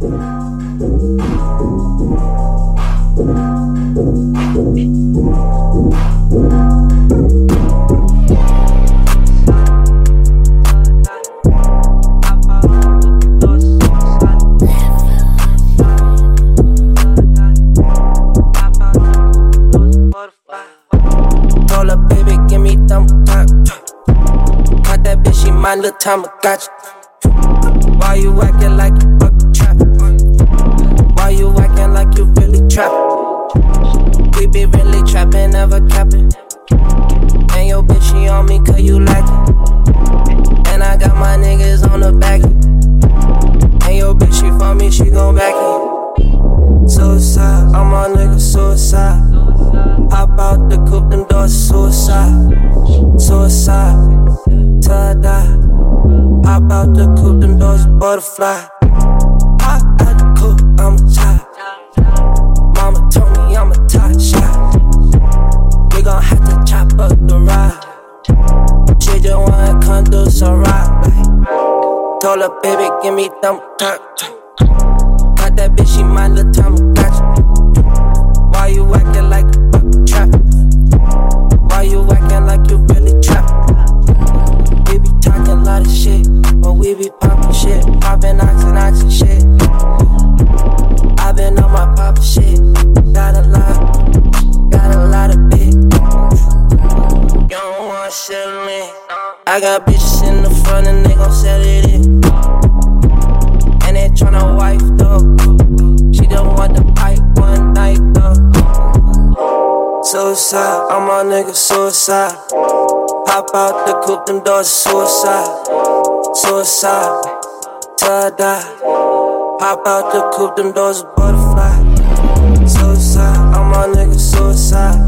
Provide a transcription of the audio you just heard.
Told her, baby, give me thumbtack. Caught that bitch, she my little tamagotchi. Why you acting like you buck trap? Why you acting like you really trappin'? We be really trappin', never cappin'. And your bitch, she on me cause you like it. And I got my niggas on the back. And your bitch, she for me, she gon' back it. Suicide, I'm a nigga, suicide. Pop out the coupe, them doors, suicide. Suicide, till I die. Pop out the coupe, them doors, butterfly. Pop out the coupe, I'm a child. Mama told me I'm a top shot. We gon' have to chop up the ride. She just wanna come do some ride. Like, told her, baby, give me thumbtack. Got that bitch, she my little tamagotchi. Why you acting like a buck trap? Why you acting like you really trap? We be talking a lot of shit, but we be poppin' shit, poppin' oxy shit. I been on my pop shit, got a lot of big. You don't wanna settle in. I got bitches in the front and they gon' settle it in. And they tryna wife though, she don't want the pipe one night though. Suicide, I'm a nigga suicide. Pop out the coupe, them doors, suicide. Suicide, till I die. Pop out the coupe, them doors, butterfly. Suicide, I'm a nigga, suicide.